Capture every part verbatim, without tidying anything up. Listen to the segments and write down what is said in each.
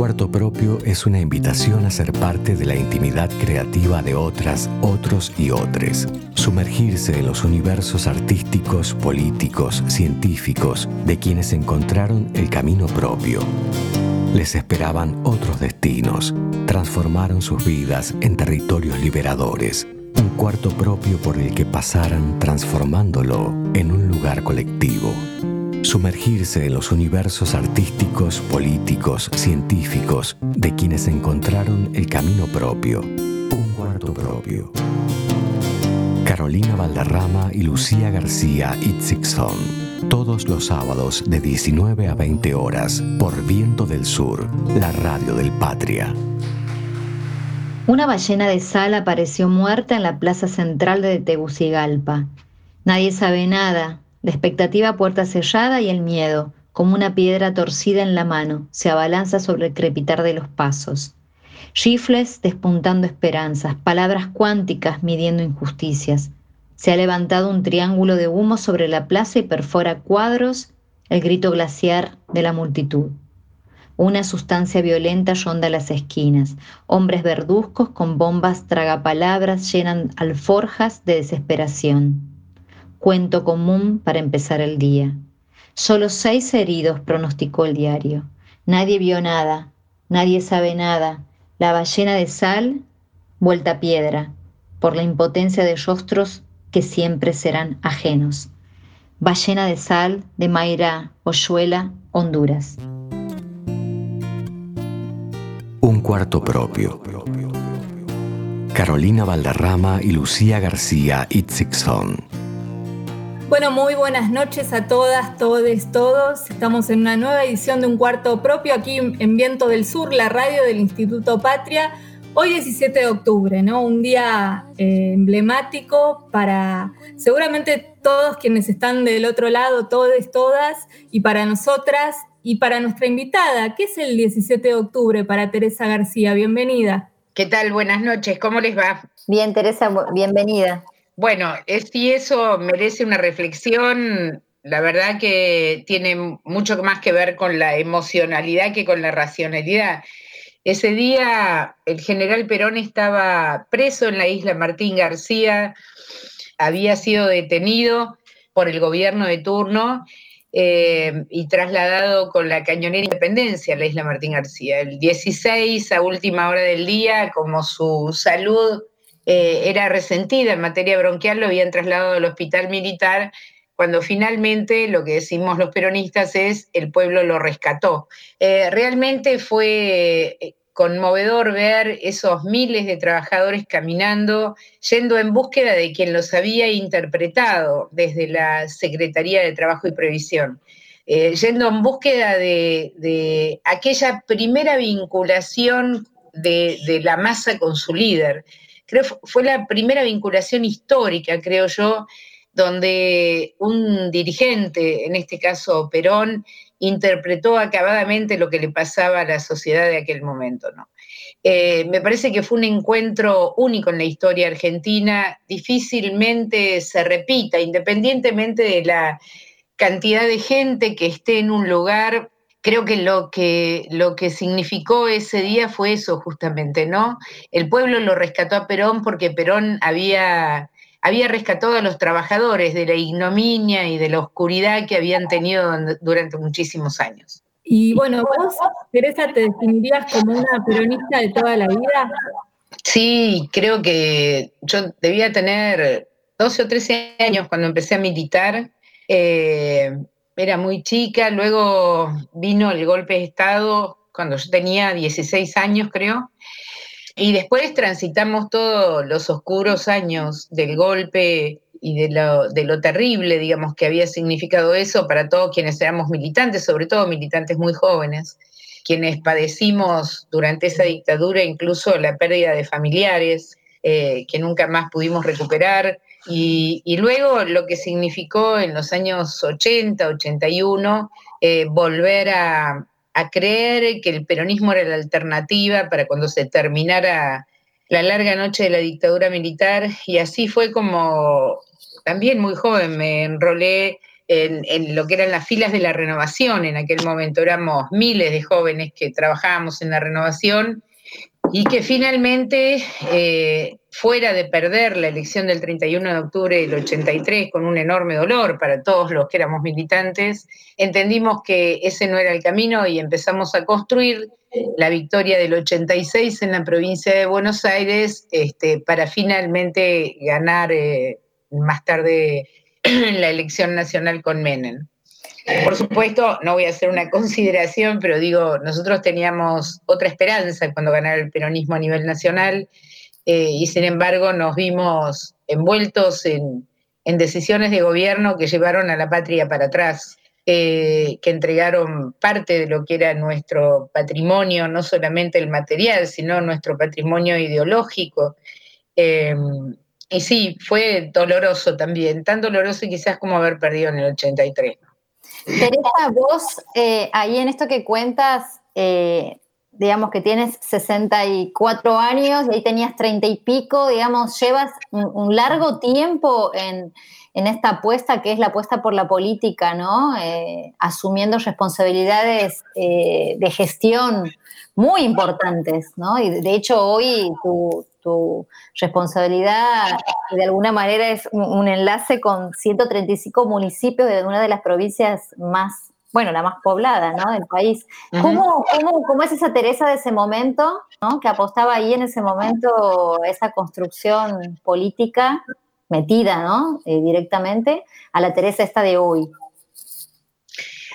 cuarto propio es una invitación a ser parte de la intimidad creativa de otras, otros y otres. Sumergirse en los universos artísticos, políticos, científicos, de quienes encontraron el camino propio. Les esperaban otros destinos. Transformaron sus vidas en territorios liberadores. Un cuarto propio por el que pasaran transformándolo en un lugar colectivo. Sumergirse en los universos artísticos, políticos, científicos, de quienes encontraron el camino propio. Un cuarto propio. Carolina Valderrama y Lucía García Hitzigson. Todos los sábados de diecinueve a veinte horas por Viento del Sur, la radio del Patria. Una ballena de sal apareció muerta en la plaza central de Tegucigalpa. Nadie sabe nada. La expectativa puerta sellada y el miedo, como una piedra torcida en la mano, se abalanza sobre el crepitar de los pasos. Chifles despuntando esperanzas, palabras cuánticas midiendo injusticias. Se ha levantado un triángulo de humo sobre la plaza y perfora cuadros, el grito glaciar de la multitud. Una sustancia violenta ronda las esquinas. Hombres verduzcos con bombas tragapalabras llenan alforjas de desesperación. Cuento común para empezar el día. Solo seis heridos, pronosticó el diario. Nadie vio nada, nadie sabe nada. La ballena de sal, vuelta a piedra, por la impotencia de rostros que siempre serán ajenos. Ballena de sal, de Mayra Oshuela, Honduras. Un cuarto propio. Carolina Valderrama y Lucía García Hitzigson. Bueno, muy buenas noches a todas, todes, todos. Estamos en una nueva edición de Un Cuarto Propio, aquí en Viento del Sur, la radio del Instituto Patria. Hoy diecisiete de octubre, ¿no? Un día eh, emblemático para seguramente todos quienes están del otro lado, todes, todas, y para nosotras y para nuestra invitada. ¿Qué es el diecisiete de octubre para Teresa García? Bienvenida. ¿Qué tal? Buenas noches. ¿Cómo les va? Bien, Teresa, bienvenida. Bueno, si eso merece una reflexión, la verdad que tiene mucho más que ver con la emocionalidad que con la racionalidad. Ese día el general Perón estaba preso en la isla Martín García, había sido detenido por el gobierno de turno eh, y trasladado con la cañonera Independencia a la isla Martín García. El dieciséis, a última hora del día, como su salud Eh, era resentida en materia bronquial, lo habían trasladado al hospital militar, cuando finalmente lo que decimos los peronistas es el pueblo lo rescató. Eh, realmente fue conmovedor ver esos miles de trabajadores caminando, yendo en búsqueda de quien los había interpretado desde la Secretaría de Trabajo y Previsión, eh, yendo en búsqueda de, de aquella primera vinculación de, de la masa con su líder. Creo que fue la primera vinculación histórica, creo yo, donde un dirigente, en este caso Perón, interpretó acabadamente lo que le pasaba a la sociedad de aquel momento, ¿no? Eh, me parece que fue un encuentro único en la historia argentina, difícilmente se repita, independientemente de la cantidad de gente que esté en un lugar. Creo que lo que lo que significó ese día fue eso justamente, ¿no? El pueblo lo rescató a Perón porque Perón había, había rescatado a los trabajadores de la ignominia y de la oscuridad que habían tenido durante muchísimos años. Y bueno, vos, Teresa, ¿te definirías como una peronista de toda la vida? Sí, creo que yo debía tener doce o trece años cuando empecé a militar. Eh, Era muy chica, luego vino el golpe de Estado cuando yo tenía dieciséis años, creo, y después transitamos todos los oscuros años del golpe y de lo, de lo terrible, digamos, que había significado eso para todos quienes éramos militantes, sobre todo militantes muy jóvenes, quienes padecimos durante esa dictadura incluso la pérdida de familiares eh, que nunca más pudimos recuperar. Y, y luego lo que significó en los años ochenta, ochenta y uno, eh, volver a, a creer que el peronismo era la alternativa para cuando se terminara la larga noche de la dictadura militar. Y así fue como, también muy joven, me enrolé en, en lo que eran las filas de la renovación en aquel momento. Éramos miles de jóvenes que trabajábamos en la renovación y que finalmente, eh, fuera de perder la elección del treinta y uno de octubre del ochenta y tres con un enorme dolor para todos los que éramos militantes, entendimos que ese no era el camino y empezamos a construir la victoria del ochenta y seis en la provincia de Buenos Aires, este, para finalmente ganar eh, más tarde la elección nacional con Menem. Por supuesto, no voy a hacer una consideración, pero digo, nosotros teníamos otra esperanza cuando ganara el peronismo a nivel nacional, eh, y sin embargo nos vimos envueltos en, en decisiones de gobierno que llevaron a la patria para atrás, eh, que entregaron parte de lo que era nuestro patrimonio, no solamente el material, sino nuestro patrimonio ideológico. Eh, y sí, fue doloroso también, tan doloroso quizás como haber perdido en el ochenta y tres. Teresa, vos eh, ahí en esto que cuentas, eh, digamos que tienes sesenta y cuatro años y ahí tenías treinta y pico, digamos, llevas un, un largo tiempo en, en esta apuesta que es la apuesta por la política, ¿no? Eh, asumiendo responsabilidades eh, de gestión muy importantes, ¿no? Y de hecho hoy tu, tu responsabilidad de alguna manera es un enlace con ciento treinta y cinco municipios de una de las provincias más, bueno, la más poblada, ¿no?, del país. Uh-huh. ¿Cómo, cómo, cómo es esa Teresa de ese momento, ¿no?, que apostaba ahí en ese momento esa construcción política metida, ¿no?, eh, directamente a la Teresa esta de hoy?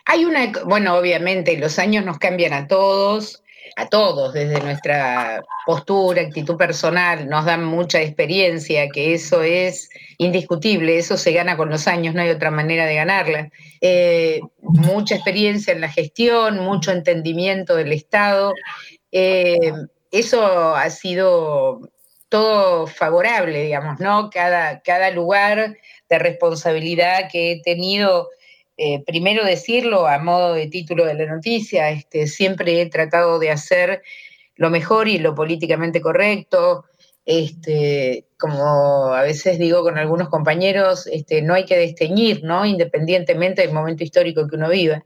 Hay una, bueno, obviamente los años nos cambian a todos, a todos, desde nuestra postura, actitud personal, nos dan mucha experiencia, que eso es indiscutible, eso se gana con los años, no hay otra manera de ganarla. Eh, mucha experiencia en la gestión, mucho entendimiento del Estado, eh, eso ha sido todo favorable, digamos, ¿no? Cada, cada lugar de responsabilidad que he tenido. Eh, primero decirlo a modo de título de la noticia, este, siempre he tratado de hacer lo mejor y lo políticamente correcto, este, como a veces digo con algunos compañeros, este, no hay que desteñir, ¿no?, independientemente del momento histórico que uno viva.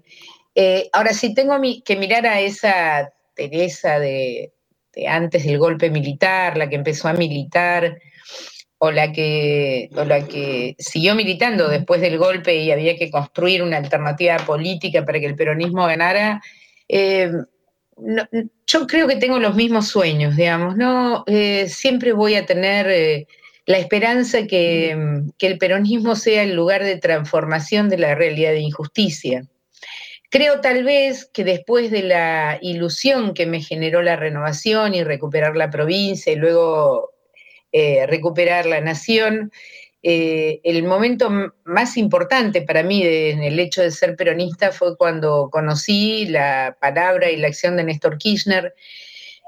Eh, ahora, si tengo mi, que mirar a esa Teresa de, de antes del golpe militar, la que empezó a militar, o la que o la que siguió militando después del golpe y había que construir una alternativa política para que el peronismo ganara, eh, no, yo creo que tengo los mismos sueños, digamos, ¿no? Eh, siempre voy a tener eh, la esperanza que, que el peronismo sea el lugar de transformación de la realidad de injusticia. Creo tal vez que después de la ilusión que me generó la renovación y recuperar la provincia y luego Eh, recuperar la nación, eh, el momento m- más importante para mí de, en el hecho de ser peronista fue cuando conocí la palabra y la acción de Néstor Kirchner,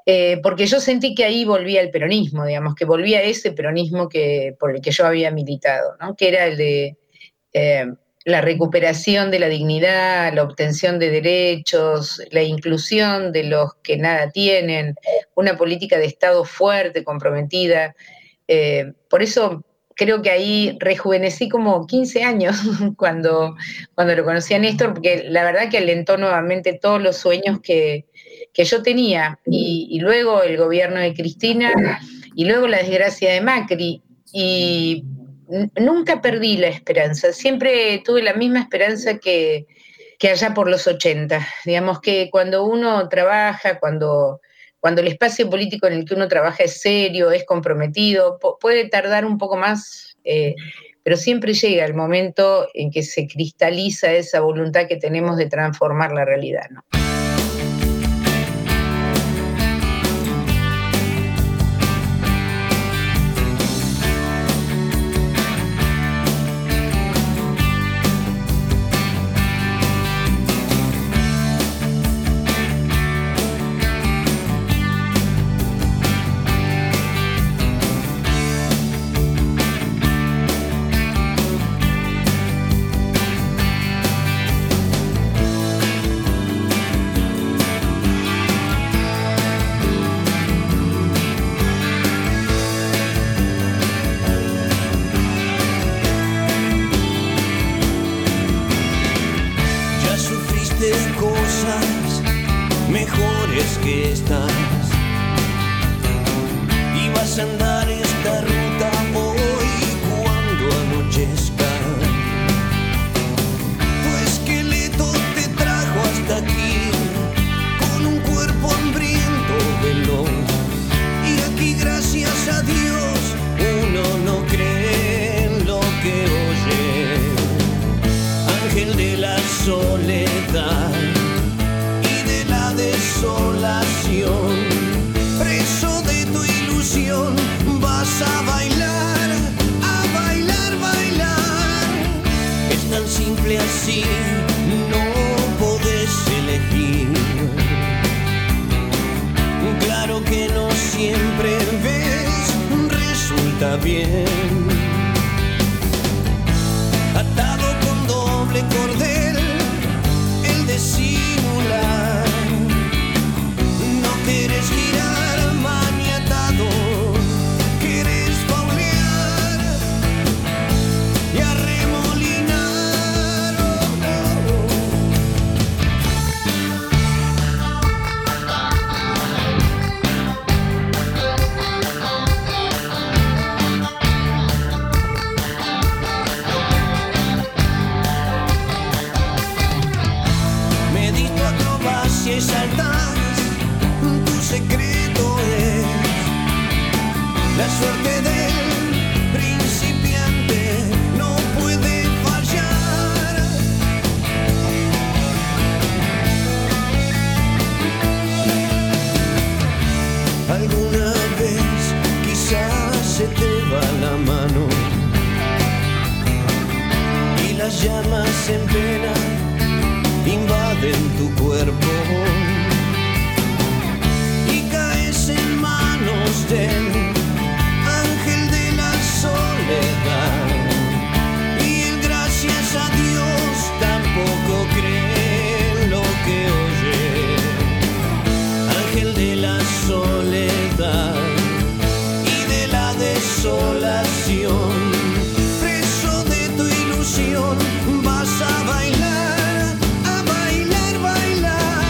eh, porque yo sentí que ahí volvía el peronismo, digamos, que volvía a ese peronismo que, por el que yo había militado, ¿no?, que era el de eh, la recuperación de la dignidad, la obtención de derechos, la inclusión de los que nada tienen, una política de Estado fuerte, comprometida. Eh, por eso creo que ahí rejuvenecí como quince años cuando, cuando lo conocí a Néstor, porque la verdad que alentó nuevamente todos los sueños que, que yo tenía. Y, y luego el gobierno de Cristina, y luego la desgracia de Macri, y nunca perdí la esperanza, siempre tuve la misma esperanza que, que allá por los ochenta. Digamos que cuando uno trabaja, cuando, cuando el espacio político en el que uno trabaja es serio, es comprometido, puede tardar un poco más, eh, pero siempre llega el momento en que se cristaliza esa voluntad que tenemos de transformar la realidad, ¿no? mejores que estas, y vas a andar esta ruta hoy cuando anochezca. Tu esqueleto te trajo hasta aquí con un cuerpo hambriento veloz, y aquí gracias a Dios uno no cree en lo que oye. Ángel de la soledad y de la desolación, preso de tu ilusión, vas a bailar, a bailar, bailar. Es tan simple así, no podés elegir. Claro que no siempre ves, resulta bien. Atado con doble cordel, el de simular. No querés girar, quieres faulear y arremolinar. Oh, oh. Medito acrobacia y saltar, tu secreto es la suerte del principiante, no puede fallar. Alguna vez quizás se te va la mano y las llamas en pena invaden tu cuerpo y caes en manos del soledad, y él gracias a Dios tampoco cree en lo que oye. Ángel de la soledad y de la desolación, preso de tu ilusión, vas a bailar, a bailar, bailar.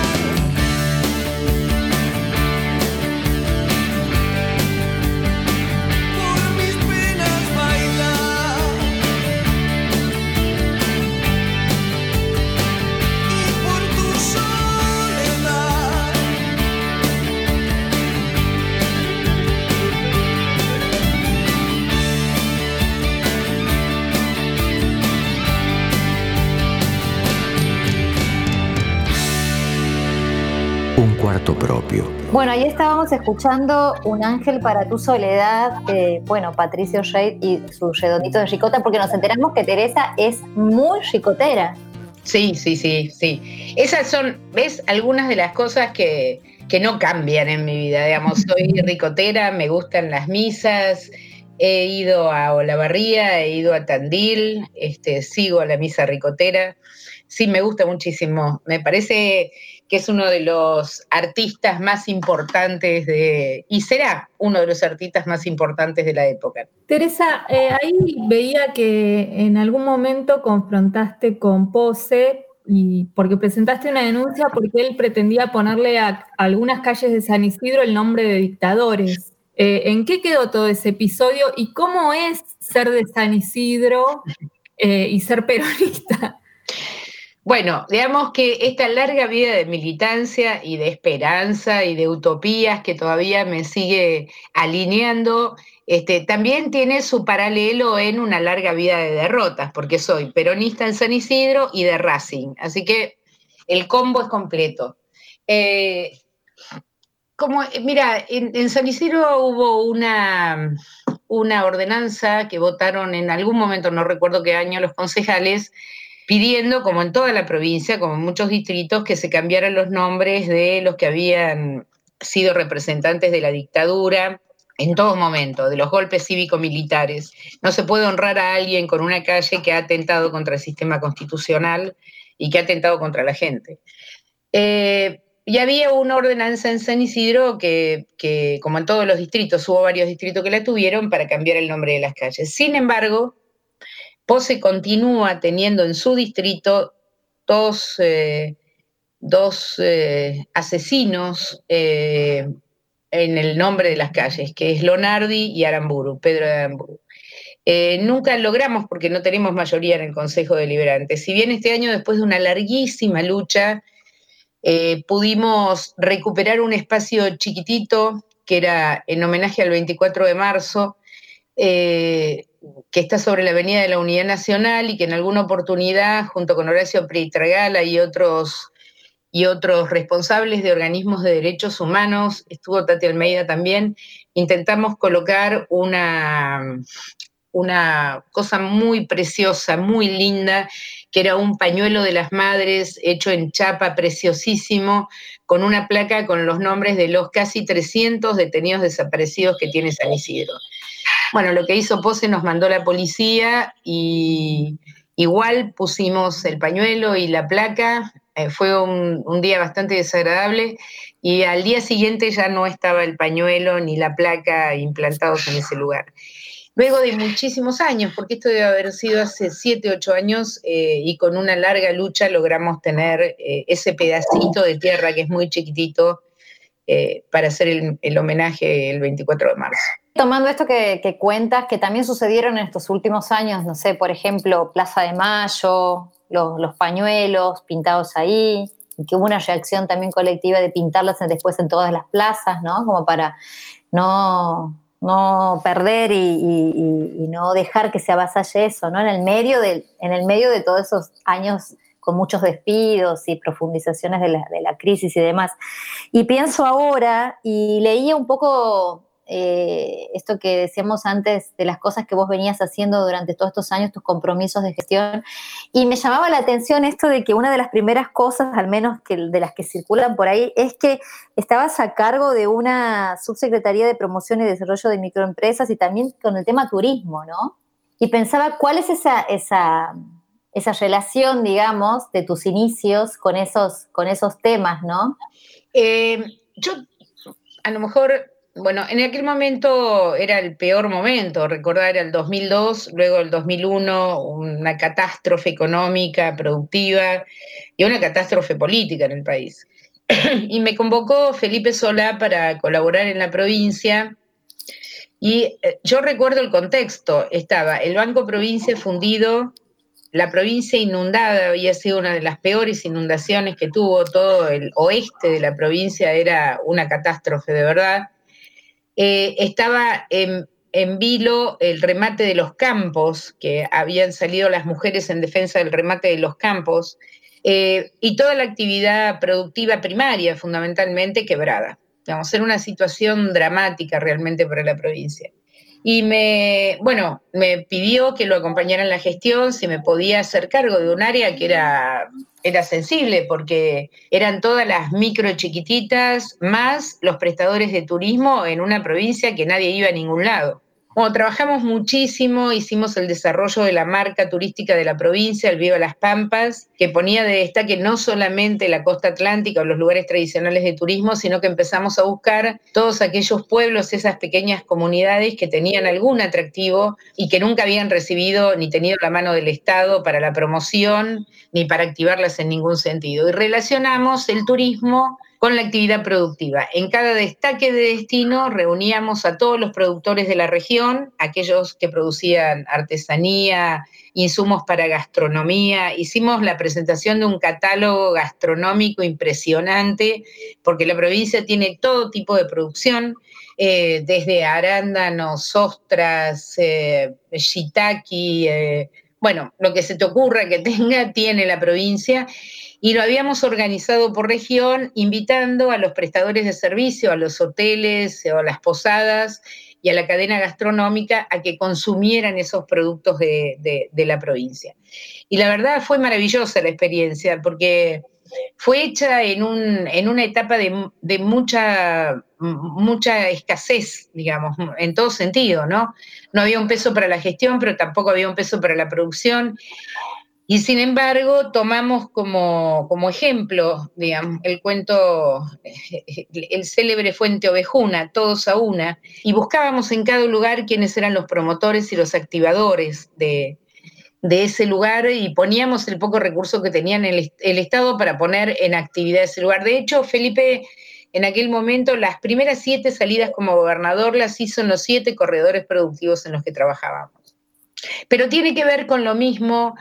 Un cuarto propio. Bueno, ahí estábamos escuchando Un ángel para tu soledad, eh, bueno, Patricio Shade y su Redondito de Ricota, porque nos enteramos que Teresa es muy ricotera. Sí, sí, sí, sí. Esas son, ves, algunas de las cosas que, que no cambian en mi vida, digamos. Soy ricotera, me gustan las misas, he ido a Olavarría, he ido a Tandil, este, sigo a la misa ricotera. Sí, me gusta muchísimo. Me parece que es uno de los artistas más importantes de, y será uno de los artistas más importantes de la época. Teresa, eh, ahí veía que en algún momento confrontaste con Posse, y porque presentaste una denuncia porque él pretendía ponerle a algunas calles de San Isidro el nombre de dictadores. Eh, ¿En qué quedó todo ese episodio y cómo es ser de San Isidro eh, y ser peronista? Bueno, digamos que esta larga vida de militancia y de esperanza y de utopías que todavía me sigue alineando, este, también tiene su paralelo en una larga vida de derrotas, porque soy peronista en San Isidro y de Racing, así que el combo es completo. Eh, como, mira, en, en San Isidro hubo una, una ordenanza que votaron en algún momento, no recuerdo qué año, los concejales, pidiendo, como en toda la provincia, como en muchos distritos, que se cambiaran los nombres de los que habían sido representantes de la dictadura en todo momento, de los golpes cívico-militares. No se puede honrar a alguien con una calle que ha atentado contra el sistema constitucional y que ha atentado contra la gente. Eh, y había una ordenanza en San Isidro que, que, como en todos los distritos, hubo varios distritos que la tuvieron para cambiar el nombre de las calles. Sin embargo, Posse continúa teniendo en su distrito dos eh, dos eh, asesinos eh, en el nombre de las calles, que es Lonardi y Aramburu, Pedro de Aramburu. Eh, nunca logramos, porque no tenemos mayoría en el Consejo Deliberante. Si bien este año, después de una larguísima lucha, eh, pudimos recuperar un espacio chiquitito, que era en homenaje al veinticuatro de marzo, eh, que está sobre la Avenida de la Unidad Nacional, y que en alguna oportunidad, junto con Horacio Pietragalla y otros, y otros responsables de organismos de derechos humanos, estuvo Tati Almeida también, intentamos colocar una... una cosa muy preciosa, muy linda, que era un pañuelo de las madres hecho en chapa, preciosísimo, con una placa con los nombres de los casi trescientos detenidos desaparecidos que tiene San Isidro. Bueno, lo que hizo Posse, nos mandó la policía, y igual pusimos el pañuelo y la placa. Eh, fue un, un día bastante desagradable, y al día siguiente ya no estaba el pañuelo ni la placa implantados en ese lugar. Luego de muchísimos años, porque esto debe haber sido hace siete, ocho años, eh, y con una larga lucha logramos tener eh, ese pedacito de tierra que es muy chiquitito eh, para hacer el, el homenaje el veinticuatro de marzo. Tomando esto que, que cuentas, que también sucedieron en estos últimos años, no sé, por ejemplo, Plaza de Mayo, los, los pañuelos pintados ahí, y que hubo una reacción también colectiva de pintarlas después en todas las plazas, ¿no? Como para no... no perder y, y, y no dejar que se avasalle eso, ¿no? En el medio de, en el medio de todos esos años con muchos despidos y profundizaciones de la, de la crisis y demás. Y pienso ahora, y leía un poco eh, esto que decíamos antes de las cosas que vos venías haciendo durante todos estos años, tus compromisos de gestión, y me llamaba la atención esto de que una de las primeras cosas, al menos que de las que circulan por ahí, es que estabas a cargo de una subsecretaría de promoción y desarrollo de microempresas, y también con el tema turismo, ¿no? Y pensaba, ¿cuál es esa, esa, esa relación, digamos, de tus inicios con esos, con esos temas, ¿no? Eh, yo, a lo mejor... Bueno, en aquel momento era el peor momento, recordar el dos mil dos, luego el dos mil uno, una catástrofe económica, productiva, y una catástrofe política en el país. Y me convocó Felipe Solá para colaborar en la provincia, y yo recuerdo el contexto, estaba el Banco Provincia fundido, la provincia inundada, había sido una de las peores inundaciones que tuvo, todo el oeste de la provincia era una catástrofe de verdad. Eh, estaba en, en vilo el remate de los campos, que habían salido las mujeres en defensa del remate de los campos, eh, y toda la actividad productiva primaria, fundamentalmente, quebrada. Digamos, era una situación dramática realmente para la provincia. Y me, bueno, me pidió que lo acompañara en la gestión, si me podía hacer cargo de un área que era, era sensible, porque eran todas las micro chiquititas, más los prestadores de turismo en una provincia que nadie iba a ningún lado. Bueno, trabajamos muchísimo, hicimos el desarrollo de la marca turística de la provincia, el Viva las Pampas, que ponía de destaque no solamente la costa atlántica o los lugares tradicionales de turismo, sino que empezamos a buscar todos aquellos pueblos, esas pequeñas comunidades que tenían algún atractivo y que nunca habían recibido ni tenido la mano del Estado para la promoción ni para activarlas en ningún sentido. Y relacionamos el turismo con la actividad productiva. En cada destaque de destino reuníamos a todos los productores de la región, aquellos que producían artesanía, insumos para gastronomía. Hicimos la presentación de un catálogo gastronómico impresionante, porque la provincia tiene todo tipo de producción, eh, desde arándanos, ostras, eh, shiitake, eh, bueno, lo que se te ocurra que tenga, tiene la provincia. Y lo habíamos organizado por región, invitando a los prestadores de servicio, a los hoteles o a las posadas y a la cadena gastronómica a que consumieran esos productos de, de, de la provincia. Y la verdad fue maravillosa la experiencia, porque fue hecha en, un, en una etapa de, de mucha, mucha escasez, digamos, en todo sentido, ¿no? No había un peso para la gestión, pero tampoco había un peso para la producción. Y sin embargo, tomamos como, como ejemplo, digamos, el cuento, el célebre Fuente Ovejuna, todos a una, y buscábamos en cada lugar quiénes eran los promotores y los activadores de, de ese lugar y poníamos el poco recurso que tenían el, el Estado para poner en actividad ese lugar. De hecho, Felipe, en aquel momento, las primeras siete salidas como gobernador las hizo en los siete corredores productivos en los que trabajábamos. Pero tiene que ver con lo mismo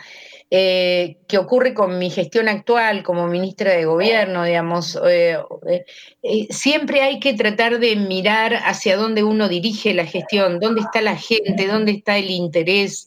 eh, que ocurre con mi gestión actual como ministra de Gobierno, digamos. Eh, eh, siempre hay que tratar de mirar hacia dónde uno dirige la gestión, dónde está la gente, dónde está el interés,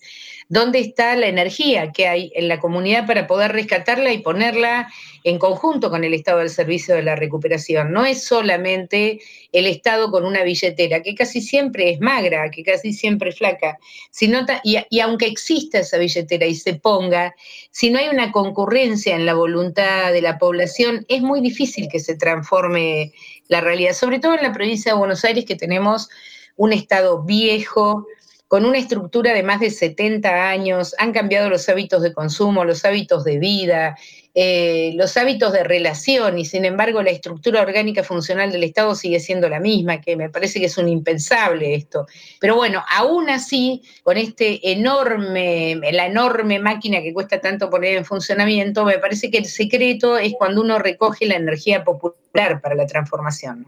dónde está la energía que hay en la comunidad para poder rescatarla y ponerla en conjunto con el Estado al servicio de la recuperación. No es solamente el Estado con una billetera, que casi siempre es magra, que casi siempre es flaca. Si no, y, y aunque exista esa billetera y se ponga, si no hay una concurrencia en la voluntad de la población, es muy difícil que se transforme la realidad. Sobre todo en la provincia de Buenos Aires, que tenemos un Estado viejo, con una estructura de más de setenta años, han cambiado los hábitos de consumo, los hábitos de vida, eh, los hábitos de relación, y sin embargo la estructura orgánica funcional del Estado sigue siendo la misma, que me parece que es un impensable esto. Pero bueno, aún así, con este enorme, la enorme máquina que cuesta tanto poner en funcionamiento, me parece que el secreto es cuando uno recoge la energía popular para la transformación.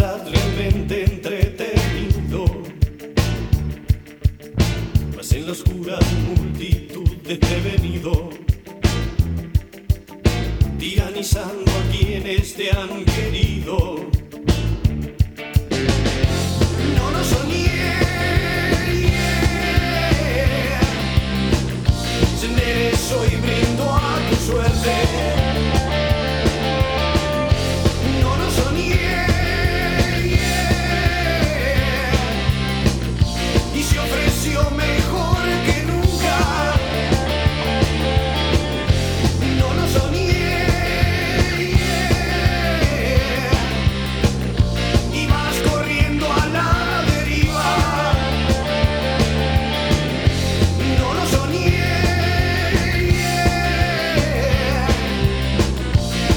agradablemente entretenido, mas en la oscura multitud desprevenido, tiranizando a quienes te han querido. No lo soñé. Hoy brindo a tu suerte. No lo soñé, yeah. Y se ofreció mejor que nunca. No lo soñé, yeah. Y vas corriendo a la deriva. No lo soñé.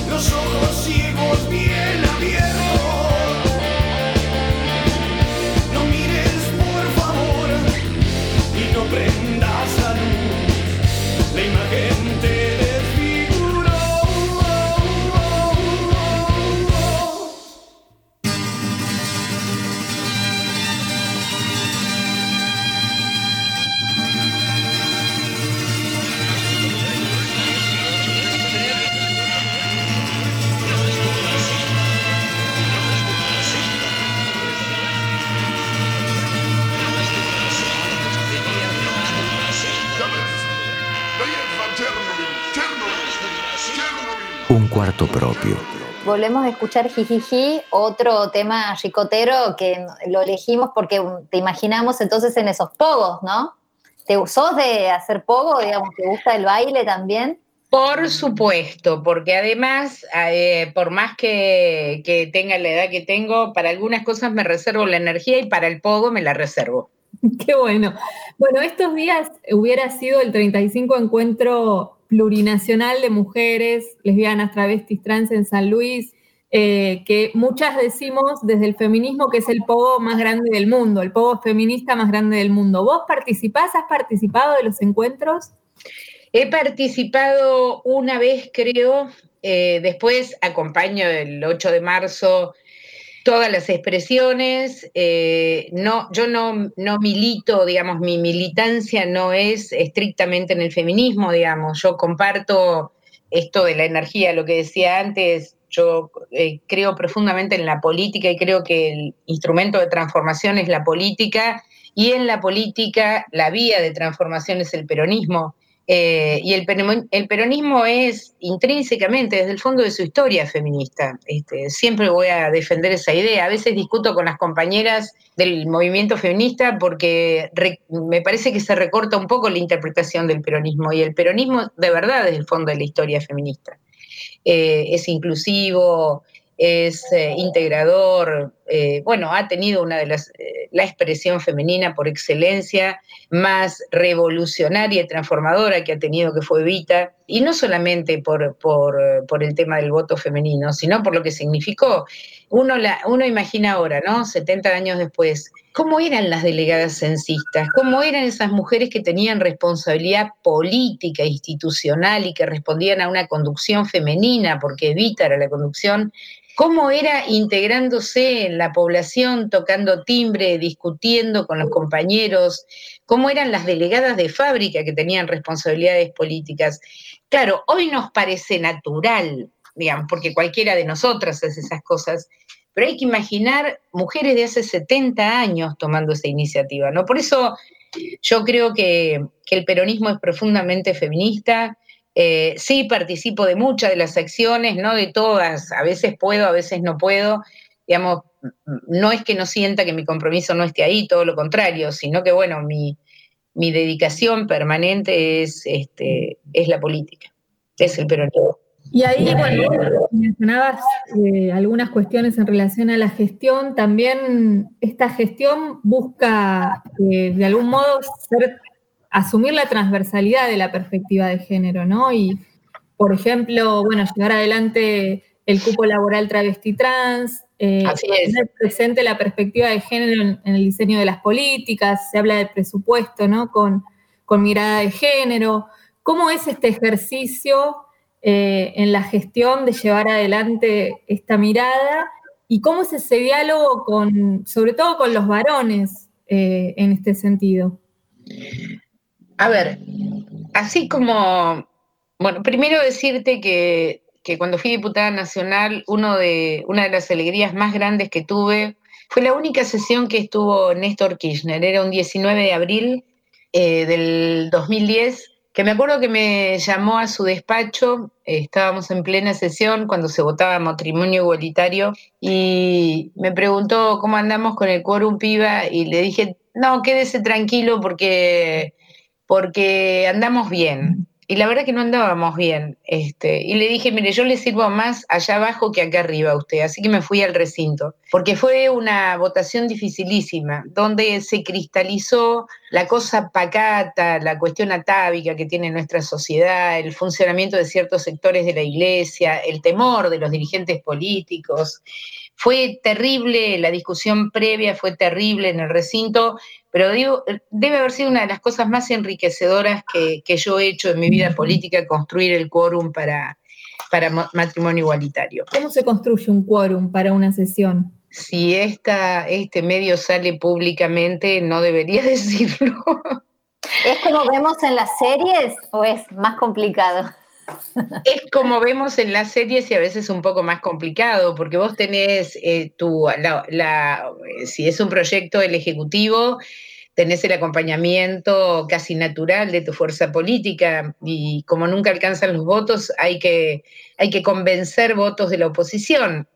Los ojos ciegos bien abiertos. No mires, por favor, y no prendas la luz. La imagen te cuarto propio. Volvemos a escuchar Jijiji, otro tema ricotero que lo elegimos porque te imaginamos entonces en esos pogos, ¿no? ¿Te sos de hacer pogo, digamos? ¿Te gusta el baile también? Por supuesto, porque además, eh, por más que, que tenga la edad que tengo, para algunas cosas me reservo la energía y para el pogo me la reservo. Qué bueno. Bueno, estos días hubiera sido el treinta y cinco encuentro plurinacional de mujeres, lesbianas, travestis, trans en San Luis, eh, que muchas decimos desde el feminismo que es el pogo más grande del mundo, el pogo feminista más grande del mundo. ¿Vos participás? ¿Has participado de los encuentros? He participado una vez, creo, eh, después acompaño el ocho de marzo todas las expresiones, eh, no, yo no, no milito, digamos, mi militancia no es estrictamente en el feminismo, digamos, yo comparto esto de la energía, lo que decía antes, yo eh, creo profundamente en la política y creo que el instrumento de transformación es la política, y en la política la vía de transformación es el peronismo, eh, y el, el peronismo es intrínsecamente, desde el fondo de su historia, feminista. Este, siempre voy a defender esa idea. A veces discuto con las compañeras del movimiento feminista porque re, me parece que se recorta un poco la interpretación del peronismo, y el peronismo de verdad es el fondo de la historia feminista. Eh, es inclusivo, es eh, integrador, eh, bueno, ha tenido una de las, eh, la expresión femenina por excelencia más revolucionaria y transformadora que ha tenido, que fue Evita, y no solamente por, por, por el tema del voto femenino, sino por lo que significó. Uno, la, uno imagina ahora, ¿no?, setenta años después, ¿cómo eran las delegadas censistas? ¿Cómo eran esas mujeres que tenían responsabilidad política, institucional y que respondían a una conducción femenina, porque Evita era la conducción? ¿Cómo era integrándose en la población, tocando timbre, discutiendo con los compañeros? ¿Cómo eran las delegadas de fábrica que tenían responsabilidades políticas? Claro, hoy nos parece natural, digamos, porque cualquiera de nosotras hace esas cosas, pero hay que imaginar mujeres de hace setenta años tomando esa iniciativa, ¿no? Por eso yo creo que, que el peronismo es profundamente feminista. Eh, sí, participo de muchas de las acciones, no de todas, a veces puedo, a veces no puedo, digamos, no es que no sienta que mi compromiso no esté ahí, todo lo contrario, sino que, bueno, mi, mi dedicación permanente es, este, es la política, es el peronismo. Y ahí, bueno, mencionabas eh, algunas cuestiones en relación a la gestión, también esta gestión busca, eh, de algún modo, ser... asumir la transversalidad de la perspectiva de género, ¿no? Y, por ejemplo, bueno, llevar adelante el cupo laboral travesti trans, eh, tener presente la perspectiva de género en, en el diseño de las políticas, se habla del presupuesto, ¿no?, con, con mirada de género. ¿Cómo es este ejercicio eh, en la gestión de llevar adelante esta mirada? ¿Y cómo es ese diálogo, con, sobre todo con los varones, eh, en este sentido? A ver, así como... Bueno, primero decirte que, que cuando fui diputada nacional, uno de, una de las alegrías más grandes que tuve fue la única sesión que estuvo Néstor Kirchner. Era un diecinueve de abril eh, del dos mil diez, que me acuerdo que me llamó a su despacho, eh, estábamos en plena sesión cuando se votaba Matrimonio Igualitario, y me preguntó cómo andamos con el quórum piba, y le dije, no, quédese tranquilo porque, porque andamos bien. Y la verdad que no andábamos bien. Este, y le dije, mire, yo le sirvo más allá abajo que acá arriba a usted. Así que me fui al recinto. Porque fue una votación dificilísima, donde se cristalizó la cosa pacata, la cuestión atávica que tiene nuestra sociedad, el funcionamiento de ciertos sectores de la iglesia, el temor de los dirigentes políticos. Fue terrible, la discusión previa fue terrible en el recinto, pero digo, debe haber sido una de las cosas más enriquecedoras que, que yo he hecho en mi vida política, construir el quórum para, para Matrimonio Igualitario. ¿Cómo se construye un quórum para una sesión? Si esta, este medio sale públicamente, no debería decirlo. ¿Es como vemos en las series o es más complicado? Es como vemos en las series y a veces un poco más complicado, porque vos tenés, eh, tu, la, la, si es un proyecto del Ejecutivo, tenés el acompañamiento casi natural de tu fuerza política, y como nunca alcanzan los votos, hay que, hay que convencer votos de la oposición,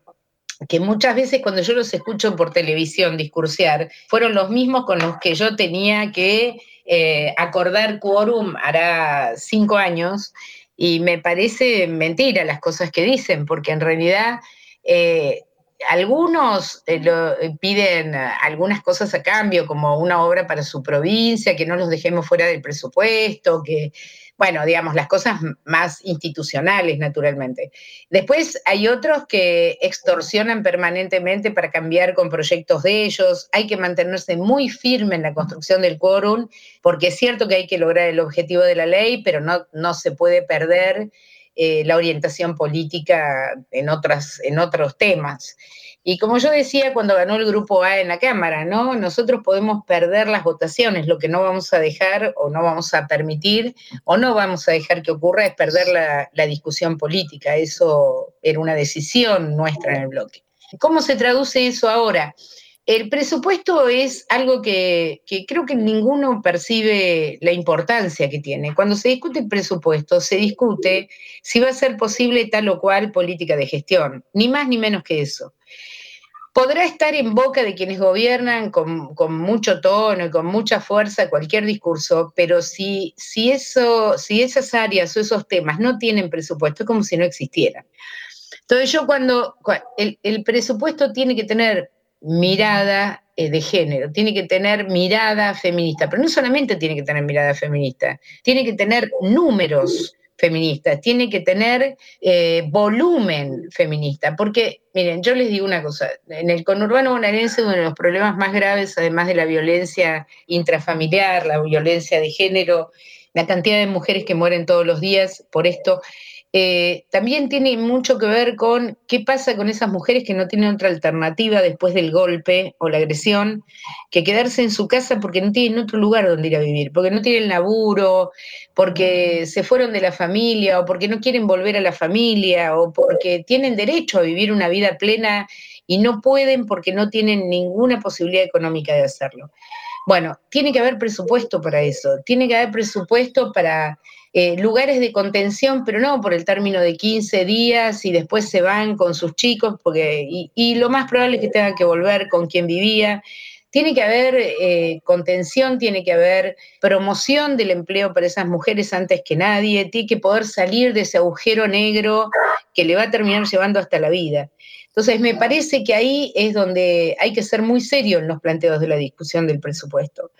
que muchas veces cuando yo los escucho por televisión discursear, fueron los mismos con los que yo tenía que eh, acordar quórum hará cinco años, y me parece mentira las cosas que dicen, porque en realidad eh, algunos eh, lo, eh, piden algunas cosas a cambio, como una obra para su provincia, que no los dejemos fuera del presupuesto, que, bueno, digamos, las cosas más institucionales, naturalmente. Después hay otros que extorsionan permanentemente para cambiar con proyectos de ellos. Hay que mantenerse muy firme en la construcción del quórum, porque es cierto que hay que lograr el objetivo de la ley, pero no, no se puede perder eh, la orientación política en, otras, en otros temas. Y como yo decía cuando ganó el Grupo A en la Cámara, ¿no? Nosotros podemos perder las votaciones, lo que no vamos a dejar o no vamos a permitir o no vamos a dejar que ocurra es perder la, la discusión política. Eso era una decisión nuestra en el bloque. ¿Cómo se traduce eso ahora? El presupuesto es algo que, que creo que ninguno percibe la importancia que tiene. Cuando se discute el presupuesto, se discute si va a ser posible tal o cual política de gestión, ni más ni menos que eso. Podrá estar en boca de quienes gobiernan con, con mucho tono y con mucha fuerza cualquier discurso, pero si, si, eso, si esas áreas o esos temas no tienen presupuesto, es como si no existieran. Entonces yo cuando... El, el presupuesto tiene que tener mirada de género, tiene que tener mirada feminista, pero no solamente tiene que tener mirada feminista, tiene que tener números feministas, tiene que tener eh, volumen feminista, porque, miren, yo les digo una cosa, en el conurbano bonaerense uno de los problemas más graves, además de la violencia intrafamiliar, la violencia de género, la cantidad de mujeres que mueren todos los días por esto, eh, también tiene mucho que ver con qué pasa con esas mujeres que no tienen otra alternativa después del golpe o la agresión que quedarse en su casa porque no tienen otro lugar donde ir a vivir, porque no tienen laburo, porque se fueron de la familia o porque no quieren volver a la familia o porque tienen derecho a vivir una vida plena y no pueden porque no tienen ninguna posibilidad económica de hacerlo. Bueno, tiene que haber presupuesto para eso, tiene que haber presupuesto para eh, lugares de contención, pero no por el término de quince días y después se van con sus chicos porque y, y lo más probable es que tengan que volver con quien vivía. Tiene que haber eh, contención, tiene que haber promoción del empleo para esas mujeres antes que nadie, tiene que poder salir de ese agujero negro que le va a terminar llevando hasta la vida. Entonces me parece que ahí es donde hay que ser muy serio en los planteos de la discusión del presupuesto.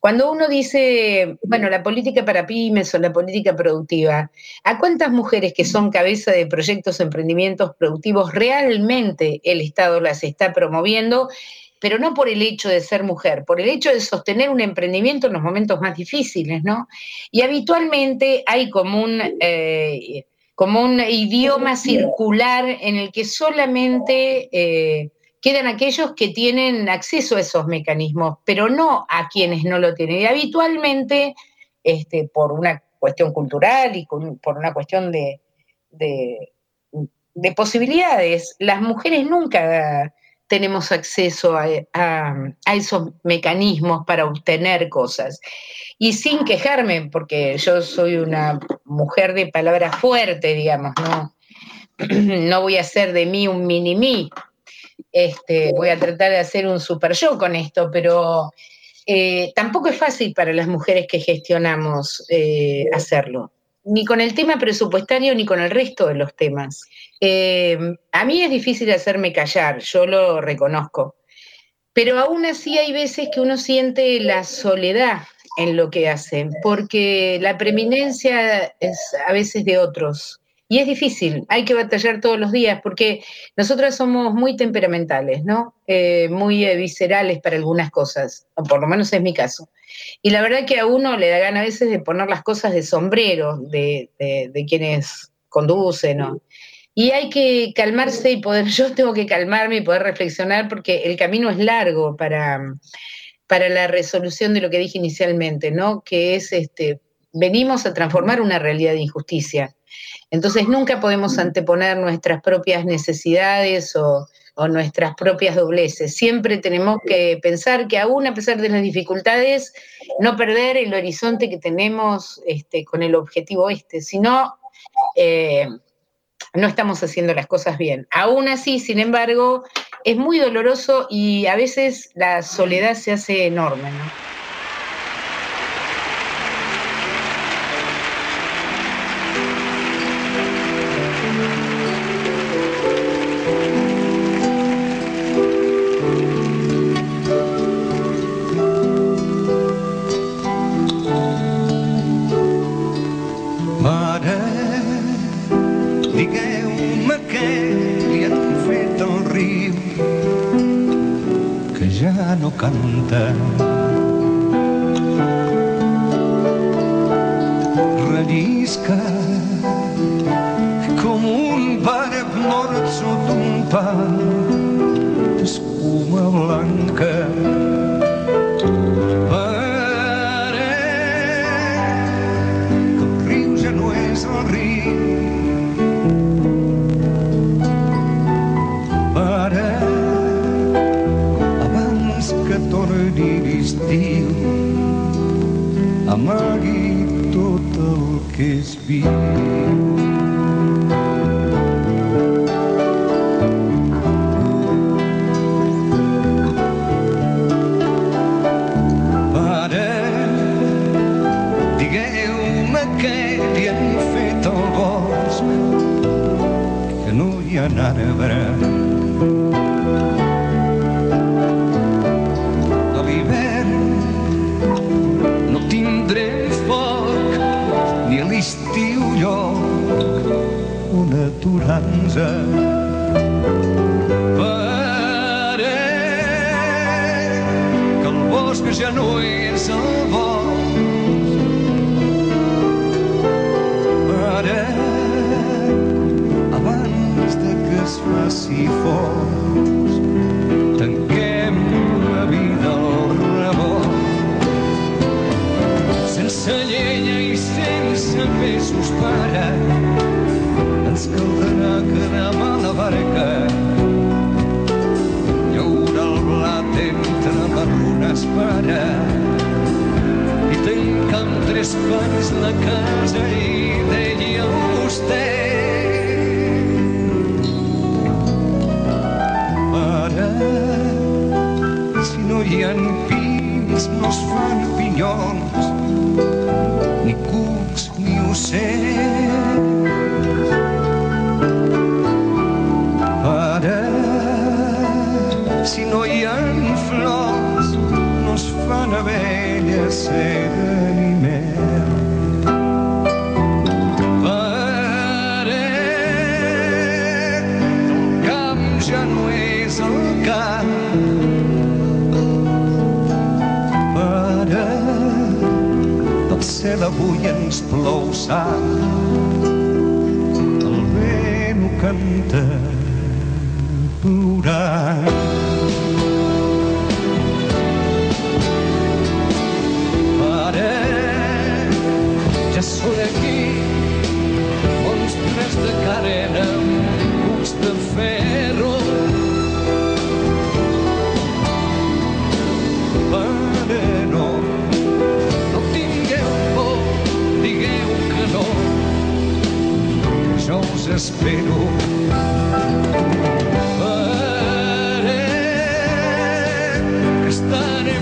Cuando uno dice, bueno, la política para pymes o la política productiva, ¿a cuántas mujeres que son cabeza de proyectos o emprendimientos productivos realmente el Estado las está promoviendo? Pero no por el hecho de ser mujer, por el hecho de sostener un emprendimiento en los momentos más difíciles, ¿no? Y habitualmente hay como un... Eh, como un idioma circular en el que solamente eh, quedan aquellos que tienen acceso a esos mecanismos, pero no a quienes no lo tienen. Y habitualmente, este, por una cuestión cultural y con, por una cuestión de, de, de posibilidades, las mujeres nunca tenemos acceso a, a, a esos mecanismos para obtener cosas. Y sin quejarme, porque yo soy una mujer de palabra fuerte, digamos, no, no voy a hacer de mí un mini-mí, este, voy a tratar de hacer un super yo con esto, pero eh, tampoco es fácil para las mujeres que gestionamos eh, hacerlo, ni con el tema presupuestario ni con el resto de los temas. Eh, a mí es difícil hacerme callar, yo lo reconozco, pero aún así hay veces que uno siente la soledad en lo que hacen, porque la preeminencia es a veces de otros, y es difícil, hay que batallar todos los días, porque nosotras somos muy temperamentales, ¿no? Eh, muy eh, viscerales para algunas cosas, o por lo menos es mi caso. Y la verdad que a uno le da ganas a veces de poner las cosas de sombrero, de, de, de quienes conducen, ¿no? Y hay que calmarse y poder, yo tengo que calmarme y poder reflexionar, porque el camino es largo para, para la resolución de lo que dije inicialmente, ¿no? Que es, este, venimos a transformar una realidad de injusticia. Entonces nunca podemos anteponer nuestras propias necesidades o, o nuestras propias dobleces. Siempre tenemos que pensar que aún a pesar de las dificultades, no perder el horizonte que tenemos este, con el objetivo este. Si no, eh, no estamos haciendo las cosas bien. Aún así, sin embargo, es muy doloroso y a veces la soledad se hace enorme, ¿no? Canta radisca come un bar morso d'un pan spuma blanca pare copringe noi e sorride. Estiu amagui tot el que és viu. Pare, digueu-me què li han fet al bosc, que no hi ha arbres. Aturança pare que el bosc ja no és el bosc pare abans de que es faci fos tanquem la vida al rebot sense llenya i sense pesos pare. Escaldarà que anem a la barca, llaurà el blat entre marrones, pare, i tanca amb tres pans la casa i deia a vostè. Pare, si no hi ha pins no es fan pinyons, ni cucs ni ocells. Si no hi ha flors, no es fan abelles, cera ni mel. Pare, el camp ja no és el camp. Pare, del cel avui ens plou sang. El vent ho canta plorant.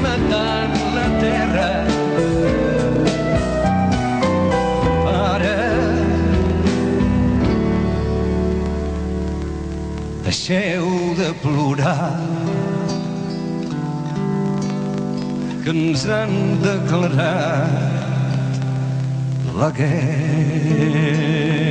matar la terra para deixeu de plorar que ens han declarat la guerra.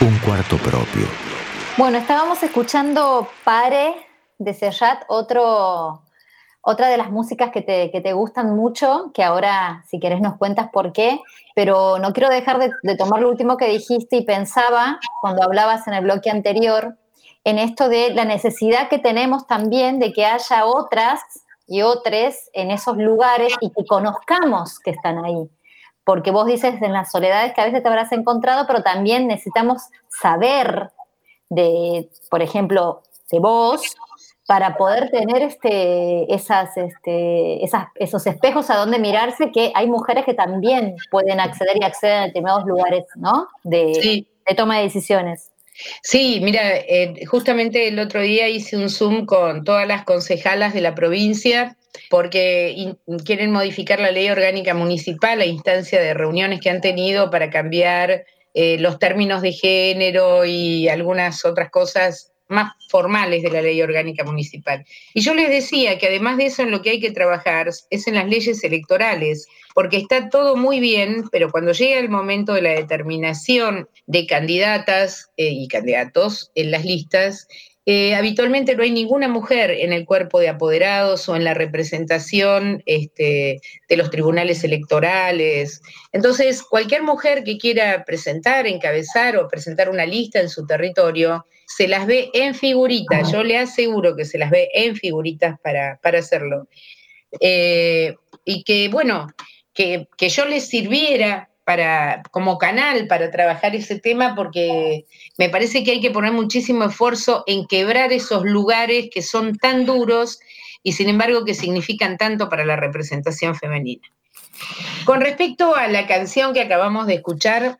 Un cuarto propio. Bueno, estábamos escuchando Pare de Serrat, otro, otra de las músicas que te, que te gustan mucho, que ahora, si querés, nos cuentas por qué, pero no quiero dejar de, de tomar lo último que dijiste y pensaba, cuando hablabas en el bloque anterior, en esto de la necesidad que tenemos también de que haya otras y otros en esos lugares y que conozcamos que están ahí. Porque vos dices en las soledades que a veces te habrás encontrado, pero también necesitamos saber de, por ejemplo, de vos, para poder tener este, esas, este, esas, esos espejos a donde mirarse, que hay mujeres que también pueden acceder y acceden a determinados lugares, ¿no? De, sí. de toma de decisiones. Sí, mira, eh, justamente el otro día hice un Zoom con todas las concejalas de la provincia, porque in, quieren modificar la ley orgánica municipal a instancia de reuniones que han tenido para cambiar eh, los términos de género y algunas otras cosas más formales de la ley orgánica municipal. Y yo les decía que además de eso en lo que hay que trabajar es en las leyes electorales, porque está todo muy bien, pero cuando llega el momento de la determinación de candidatas eh, y candidatos en las listas, Eh, habitualmente no hay ninguna mujer en el cuerpo de apoderados o en la representación este, de los tribunales electorales. Entonces, cualquier mujer que quiera presentar, encabezar o presentar una lista en su territorio, se las ve en figuritas. Yo le aseguro que se las ve en figuritas para, para hacerlo. Eh, y que, bueno, que, que yo les sirviera para, como canal para trabajar ese tema, porque me parece que hay que poner muchísimo esfuerzo en quebrar esos lugares que son tan duros y sin embargo que significan tanto para la representación femenina. Con respecto a la canción que acabamos de escuchar,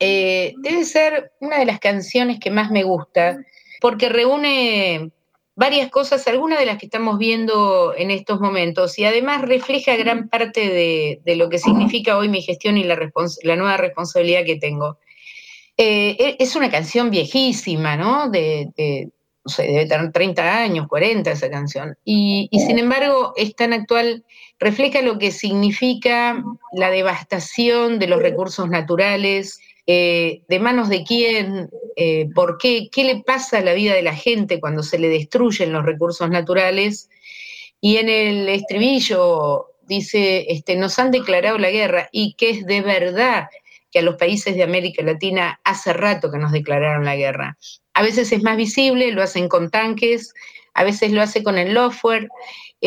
eh, debe ser una de las canciones que más me gusta, porque reúne varias cosas, algunas de las que estamos viendo en estos momentos, y además refleja gran parte de, de lo que significa hoy mi gestión y la, respons- la nueva responsabilidad que tengo. Eh, es una canción viejísima, ¿no? De, de, no sé, debe tener treinta años, cuarenta esa canción, y, y sin embargo es tan actual, refleja lo que significa la devastación de los recursos naturales, Eh, de manos de quién, eh, por qué, qué le pasa a la vida de la gente cuando se le destruyen los recursos naturales. Y en el estribillo dice, este, nos han declarado la guerra, y que es de verdad que a los países de América Latina hace rato que nos declararon la guerra. A veces es más visible, lo hacen con tanques, a veces lo hacen con el software,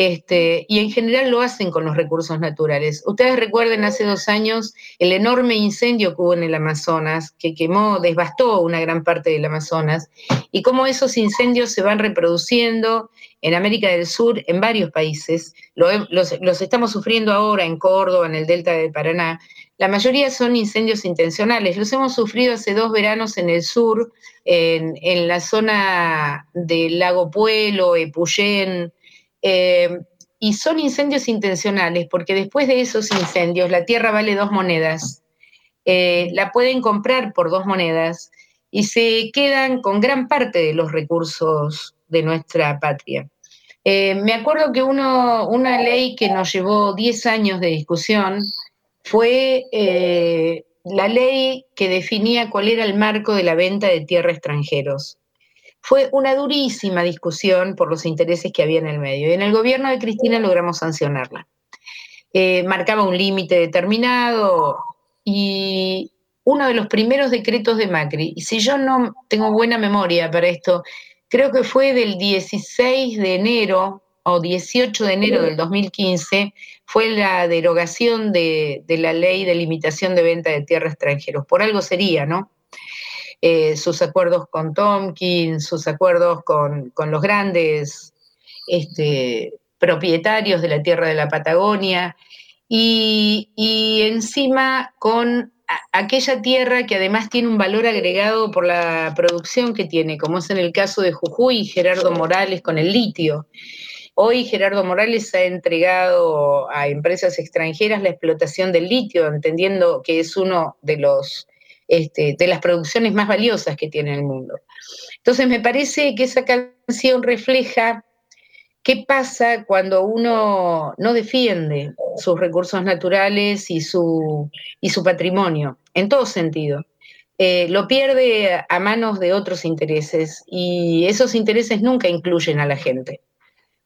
Este, y en general lo hacen con los recursos naturales. Ustedes recuerden hace dos años el enorme incendio que hubo en el Amazonas, que quemó, devastó una gran parte del Amazonas, y cómo esos incendios se van reproduciendo en América del Sur, en varios países. Los, los estamos sufriendo ahora en Córdoba, en el delta del Paraná. La mayoría son incendios intencionales. Los hemos sufrido hace dos veranos en el sur, en, en la zona del Lago Puelo, Epuyén, Eh, y son incendios intencionales, porque después de esos incendios la tierra vale dos monedas, eh, la pueden comprar por dos monedas y se quedan con gran parte de los recursos de nuestra patria. Eh, me acuerdo que uno, una ley que nos llevó diez años de discusión fue eh, la ley que definía cuál era el marco de la venta de tierra a extranjeros. Fue una durísima discusión por los intereses que había en el medio. Y en el gobierno de Cristina logramos sancionarla. Eh, marcaba un límite determinado y uno de los primeros decretos de Macri, y si yo no tengo buena memoria para esto, creo que fue del dieciséis de enero o dieciocho de enero del dos mil quince, fue la derogación de, de la ley de limitación de venta de tierra a extranjeros. Por algo sería, ¿no? Eh, sus acuerdos con Tompkins, sus acuerdos con, con los grandes este, propietarios de la tierra de la Patagonia, y, y encima con aquella tierra que además tiene un valor agregado por la producción que tiene, como es en el caso de Jujuy y Gerardo Morales con el litio. Hoy Gerardo Morales ha entregado a empresas extranjeras la explotación del litio, entendiendo que es uno de los este, de las producciones más valiosas que tiene el mundo. Entonces me parece que esa canción refleja qué pasa cuando uno no defiende sus recursos naturales y su, y su patrimonio, en todo sentido. Eh, lo pierde a manos de otros intereses, y esos intereses nunca incluyen a la gente.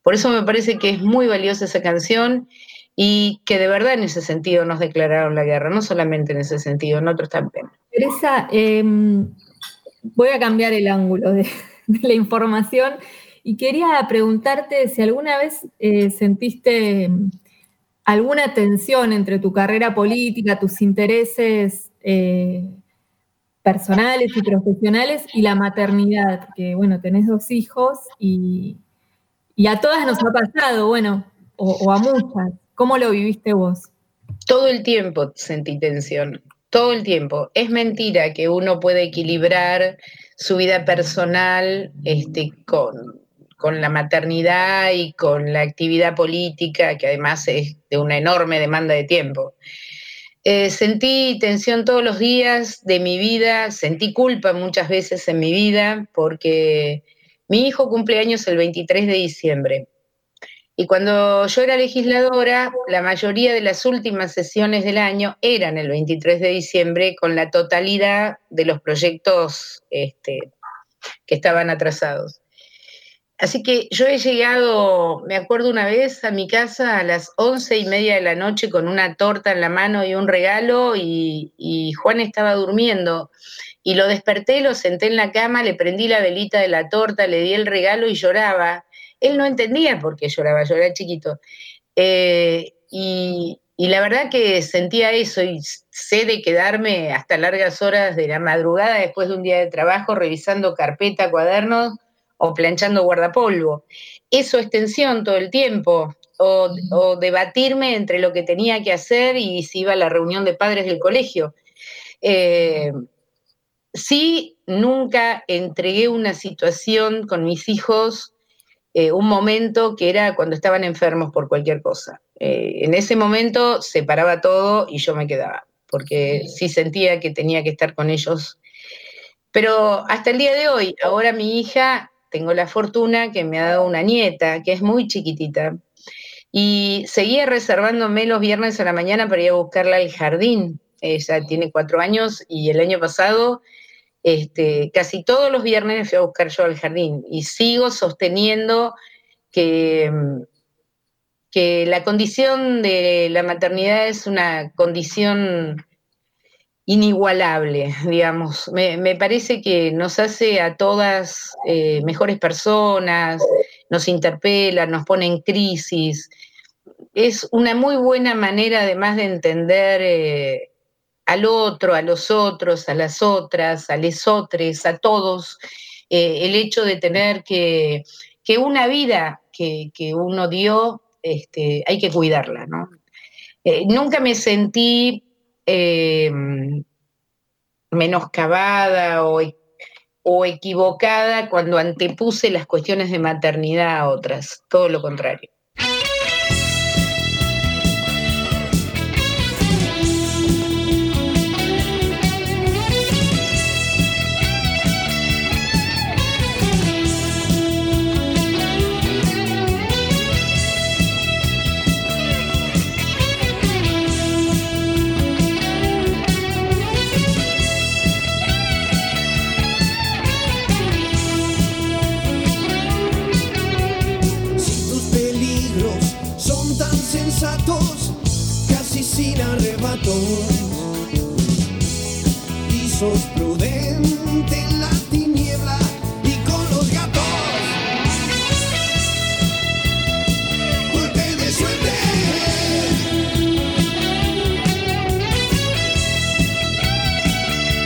Por eso me parece que es muy valiosa esa canción y que de verdad en ese sentido nos declararon la guerra, no solamente en ese sentido, en otros también. Teresa, eh, voy a cambiar el ángulo de, de la información y quería preguntarte si alguna vez eh, sentiste alguna tensión entre tu carrera política, tus intereses eh, personales y profesionales y la maternidad, porque bueno, tenés dos hijos y... Y a todas nos ha pasado, bueno, o, o a muchas. ¿Cómo lo viviste vos? Todo el tiempo sentí tensión, todo el tiempo. Es mentira que uno puede equilibrar su vida personal este, con, con la maternidad y con la actividad política, que además es de una enorme demanda de tiempo. Eh, sentí tensión todos los días de mi vida, sentí culpa muchas veces en mi vida, porque... Mi hijo cumple años el veintitrés de diciembre, y cuando yo era legisladora, la mayoría de las últimas sesiones del año eran el veintitrés de diciembre, con la totalidad de los proyectos este, que estaban atrasados. Así que yo he llegado, me acuerdo una vez, a mi casa a las once y media de la noche con una torta en la mano y un regalo, y, y Juan estaba durmiendo. Y lo desperté, lo senté en la cama, le prendí la velita de la torta, le di el regalo y lloraba. Él no entendía por qué lloraba, yo era chiquito. Eh, y, y la verdad que sentía eso, y sé de quedarme hasta largas horas de la madrugada después de un día de trabajo revisando carpeta, cuadernos o planchando guardapolvo. Eso es tensión todo el tiempo. O, o debatirme entre lo que tenía que hacer y si iba a la reunión de padres del colegio. Eh... Sí, nunca entregué una situación con mis hijos, eh, un momento que era cuando estaban enfermos por cualquier cosa. Eh, en ese momento se paraba todo y yo me quedaba, porque sí sentía que tenía que estar con ellos. Pero hasta el día de hoy, ahora mi hija, tengo la fortuna que me ha dado una nieta, que es muy chiquitita, y seguía reservándome los viernes a la mañana para ir a buscarla al jardín. Ella tiene cuatro años y el año pasado... Este, casi todos los viernes me fui a buscar yo al jardín, y sigo sosteniendo que, que la condición de la maternidad es una condición inigualable, digamos. Me, me parece que nos hace a todas eh, mejores personas, nos interpela, nos pone en crisis. Es una muy buena manera además de entender... Eh, al otro, a los otros, a las otras, a lesotres, a todos, eh, el hecho de tener que, que una vida que, que uno dio, este, hay que cuidarla, ¿no? Eh, nunca me sentí eh, menoscabada o, o equivocada cuando antepuse las cuestiones de maternidad a otras, todo lo contrario. Y sos prudente en la tiniebla y con los gatos. Golpe de suerte.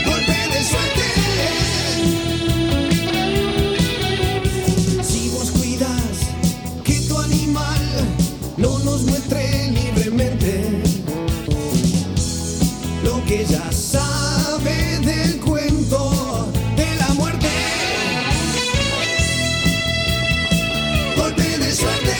Golpe de suerte. Si vos cuidas que tu animal no nos muestre libremente lo que ya sabe del cuento de la muerte. Golpe de suerte.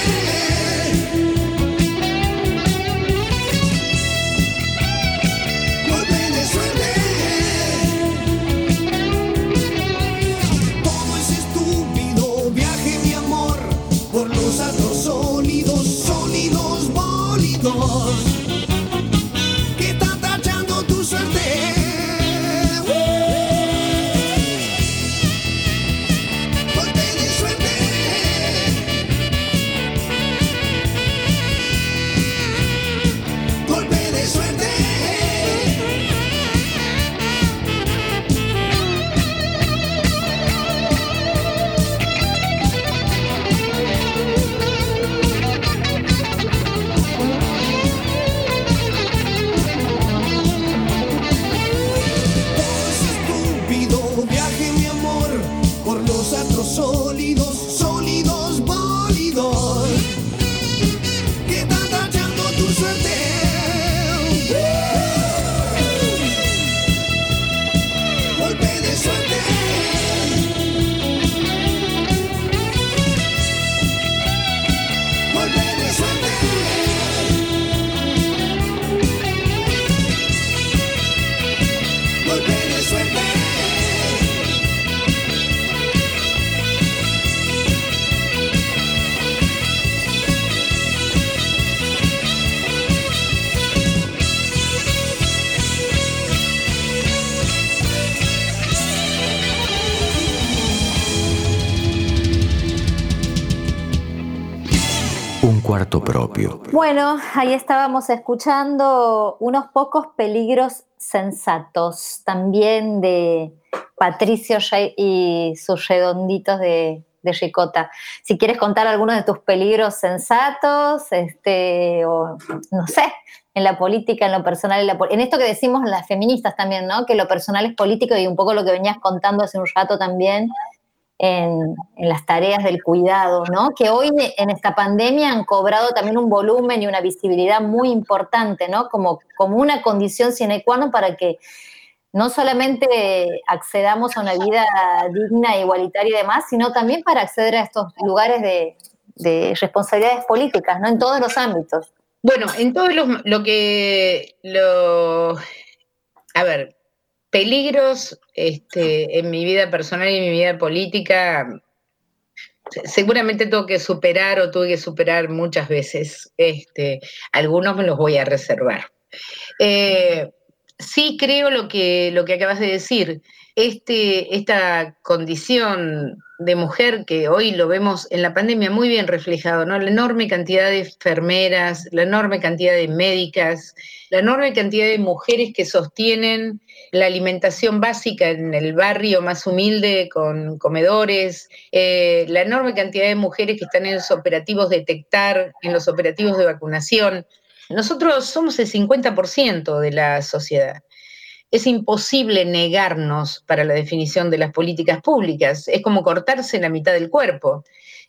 Que está tachando tu suerte. Golpe de suerte. Golpe de suerte. Cuarto propio. Bueno, ahí estábamos escuchando unos pocos peligros sensatos, también de Patricio Shade y sus redonditos de, de Ricota. Si quieres contar algunos de tus peligros sensatos, este, o no sé, en la política, en lo personal, en, la, en esto que decimos las feministas también, ¿no? Que lo personal es político y un poco lo que venías contando hace un rato también. En, en las tareas del cuidado, ¿no? Que hoy en esta pandemia han cobrado también un volumen y una visibilidad muy importante, ¿no? Como, como una condición sine qua non para que no solamente accedamos a una vida digna, igualitaria y demás, sino también para acceder a estos lugares de, de responsabilidades políticas, ¿no? En todos los ámbitos. Bueno, en todos los lo que lo a ver. Peligros este, en mi vida personal y en mi vida política, seguramente tengo que superar o tuve que superar muchas veces. Este, algunos me los voy a reservar. Eh, sí creo lo que, lo que acabas de decir. Este, esta condición de mujer que hoy lo vemos en la pandemia muy bien reflejado, ¿no? La enorme cantidad de enfermeras, la enorme cantidad de médicas, la enorme cantidad de mujeres que sostienen la alimentación básica en el barrio más humilde con comedores, eh, la enorme cantidad de mujeres que están en los operativos de detectar, en los operativos de vacunación. Nosotros somos el cincuenta por ciento de la sociedad. Es imposible negarnos para la definición de las políticas públicas. Es como cortarse la mitad del cuerpo.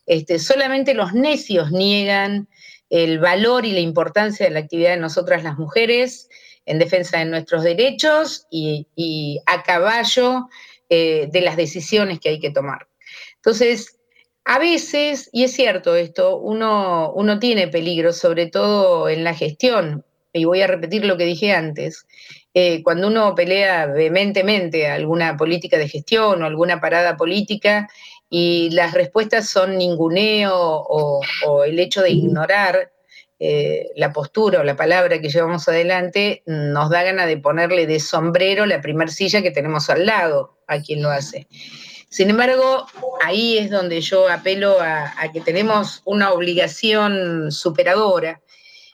Este, solamente los necios niegan el valor y la importancia de la actividad de nosotras las mujeres en defensa de nuestros derechos y, y a caballo eh, de las decisiones que hay que tomar. Entonces, a veces, y es cierto esto, uno, uno tiene peligro, sobre todo en la gestión, y voy a repetir lo que dije antes, eh, cuando uno pelea vehementemente alguna política de gestión o alguna parada política y las respuestas son ninguneo o, o el hecho de ignorar Eh, la postura o la palabra que llevamos adelante, nos da ganas de ponerle de sombrero la primer silla que tenemos al lado a quien lo hace. Sin embargo, ahí es donde yo apelo a, a que tenemos una obligación superadora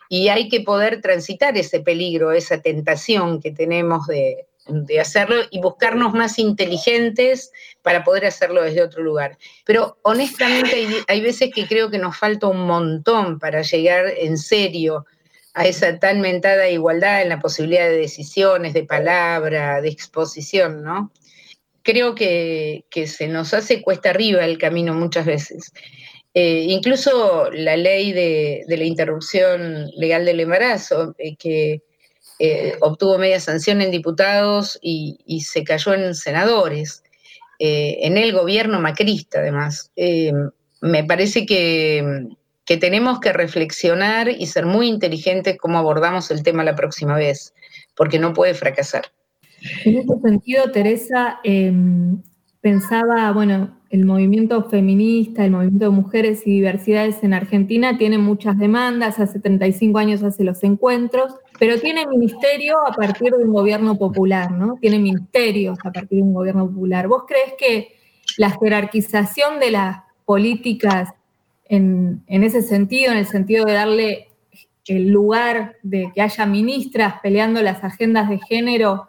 y hay que poder transitar ese peligro, esa tentación que tenemos de, de hacerlo y buscarnos más inteligentes para poder hacerlo desde otro lugar. Pero honestamente hay, hay veces que creo que nos falta un montón para llegar en serio a esa tan mentada igualdad en la posibilidad de decisiones, de palabra, de exposición, ¿no? Creo que, que se nos hace cuesta arriba el camino muchas veces. Eh, incluso la ley de, de la interrupción legal del embarazo, eh, que eh, obtuvo media sanción en diputados y, y se cayó en senadores, eh, en el gobierno macrista además. Eh, me parece que, que tenemos que reflexionar y ser muy inteligentes cómo abordamos el tema la próxima vez, porque no puede fracasar. En este sentido, Teresa, eh, pensaba, bueno, el movimiento feminista, el movimiento de mujeres y diversidades en Argentina tiene muchas demandas, hace treinta y cinco años hace los encuentros, pero tiene ministerio a partir de un gobierno popular, ¿no? Tiene ministerios a partir de un gobierno popular. ¿Vos crees que la jerarquización de las políticas en, en ese sentido, en el sentido de darle el lugar de que haya ministras peleando las agendas de género,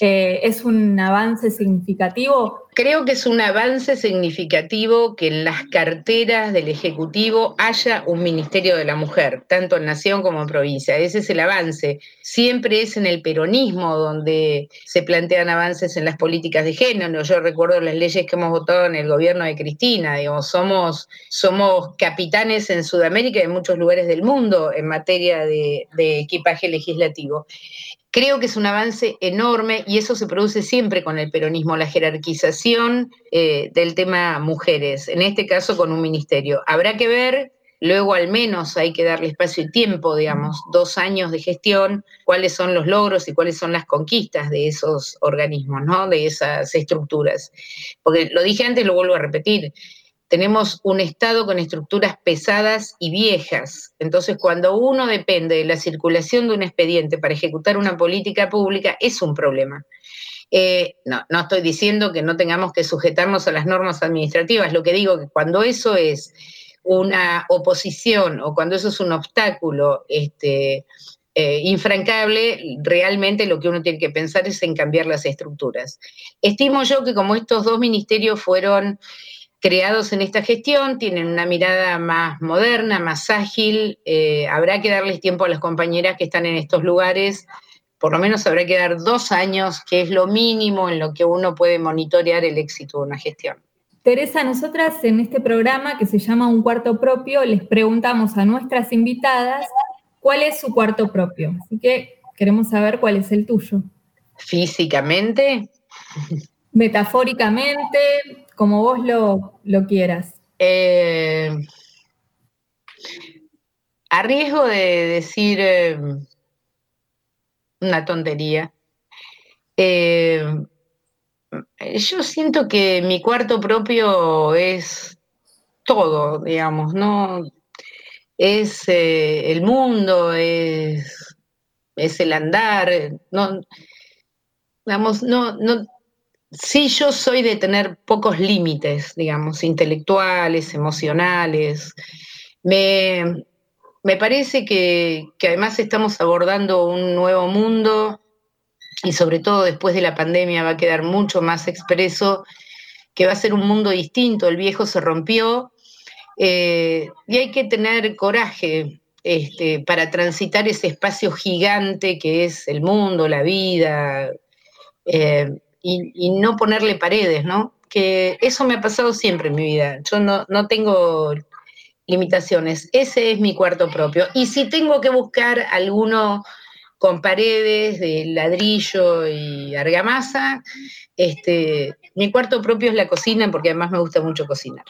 Eh, ¿es un avance significativo? Creo que es un avance significativo que en las carteras del Ejecutivo haya un Ministerio de la Mujer, tanto en Nación como en Provincia. Ese es el avance. Siempre es en el peronismo donde se plantean avances en las políticas de género. Yo recuerdo las leyes que hemos votado en el gobierno de Cristina. Digamos, somos, somos capitanes en Sudamérica y en muchos lugares del mundo en materia de, de equipaje legislativo. Creo que es un avance enorme y eso se produce siempre con el peronismo, la jerarquización eh, del tema mujeres, en este caso con un ministerio. Habrá que ver, luego al menos hay que darle espacio y tiempo, digamos, dos años de gestión, cuáles son los logros y cuáles son las conquistas de esos organismos, ¿no? De esas estructuras. Porque lo dije antes, lo vuelvo a repetir. Tenemos un Estado con estructuras pesadas y viejas. Entonces, cuando uno depende de la circulación de un expediente para ejecutar una política pública, es un problema. Eh, no, no estoy diciendo que no tengamos que sujetarnos a las normas administrativas. Lo que digo es que cuando eso es una oposición o cuando eso es un obstáculo este, eh, infrancable, realmente lo que uno tiene que pensar es en cambiar las estructuras. Estimo yo que como estos dos ministerios fueron creados en esta gestión, tienen una mirada más moderna, más ágil, eh, habrá que darles tiempo a las compañeras que están en estos lugares, por lo menos habrá que dar dos años, que es lo mínimo en lo que uno puede monitorear el éxito de una gestión. Teresa, nosotras en este programa que se llama Un Cuarto Propio, les preguntamos a nuestras invitadas cuál es su cuarto propio, así que queremos saber cuál es el tuyo. ¿Físicamente? Metafóricamente, como vos lo, lo quieras. Eh, a riesgo de decir eh, una tontería, eh, yo siento que mi cuarto propio es todo, digamos, ¿no? Es eh, el mundo, es, es el andar, no, digamos, no, no. Sí, yo soy de tener pocos límites, digamos, intelectuales, emocionales. Me, me parece que, que además estamos abordando un nuevo mundo y sobre todo después de la pandemia va a quedar mucho más expreso, que va a ser un mundo distinto, el viejo se rompió eh, y hay que tener coraje este, para transitar ese espacio gigante que es el mundo, la vida, eh, Y, y no ponerle paredes, ¿no? Que eso me ha pasado siempre en mi vida. Yo no, no tengo limitaciones. Ese es mi cuarto propio. Y si tengo que buscar alguno con paredes de ladrillo y argamasa, este, mi cuarto propio es la cocina, porque además me gusta mucho cocinar.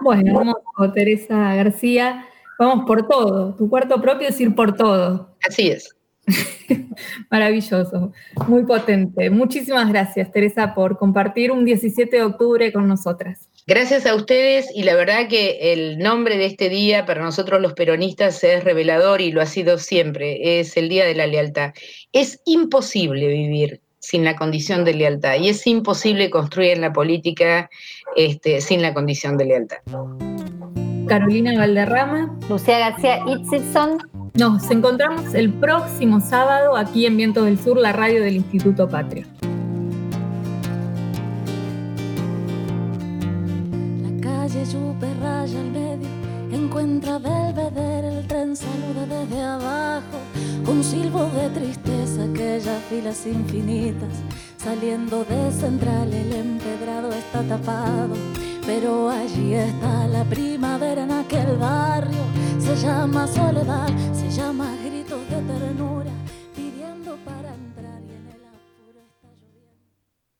Bueno, vamos, Teresa García, vamos por todo. Tu cuarto propio es ir por todo. Así es. Maravilloso, muy potente. Muchísimas gracias, Teresa, por compartir un diecisiete de octubre con nosotras. Gracias a ustedes y la verdad que el nombre de este día para nosotros los peronistas es revelador y lo ha sido siempre, es el Día de la Lealtad. Es imposible vivir sin la condición de lealtad y es imposible construir en la política este, sin la condición de lealtad. Carolina Valderrama, Lucía García Hitzigson. Nos encontramos el próximo sábado aquí en Viento del Sur, la radio del Instituto Patria. La calle Yupe raya al medio, encuentra Belvedere, el tren saluda desde abajo. Un silbo de tristeza, aquellas filas infinitas, saliendo de Central, el empedrado está tapado. Pero allí está la primavera en aquel el barrio se llama soledad, se llama gris.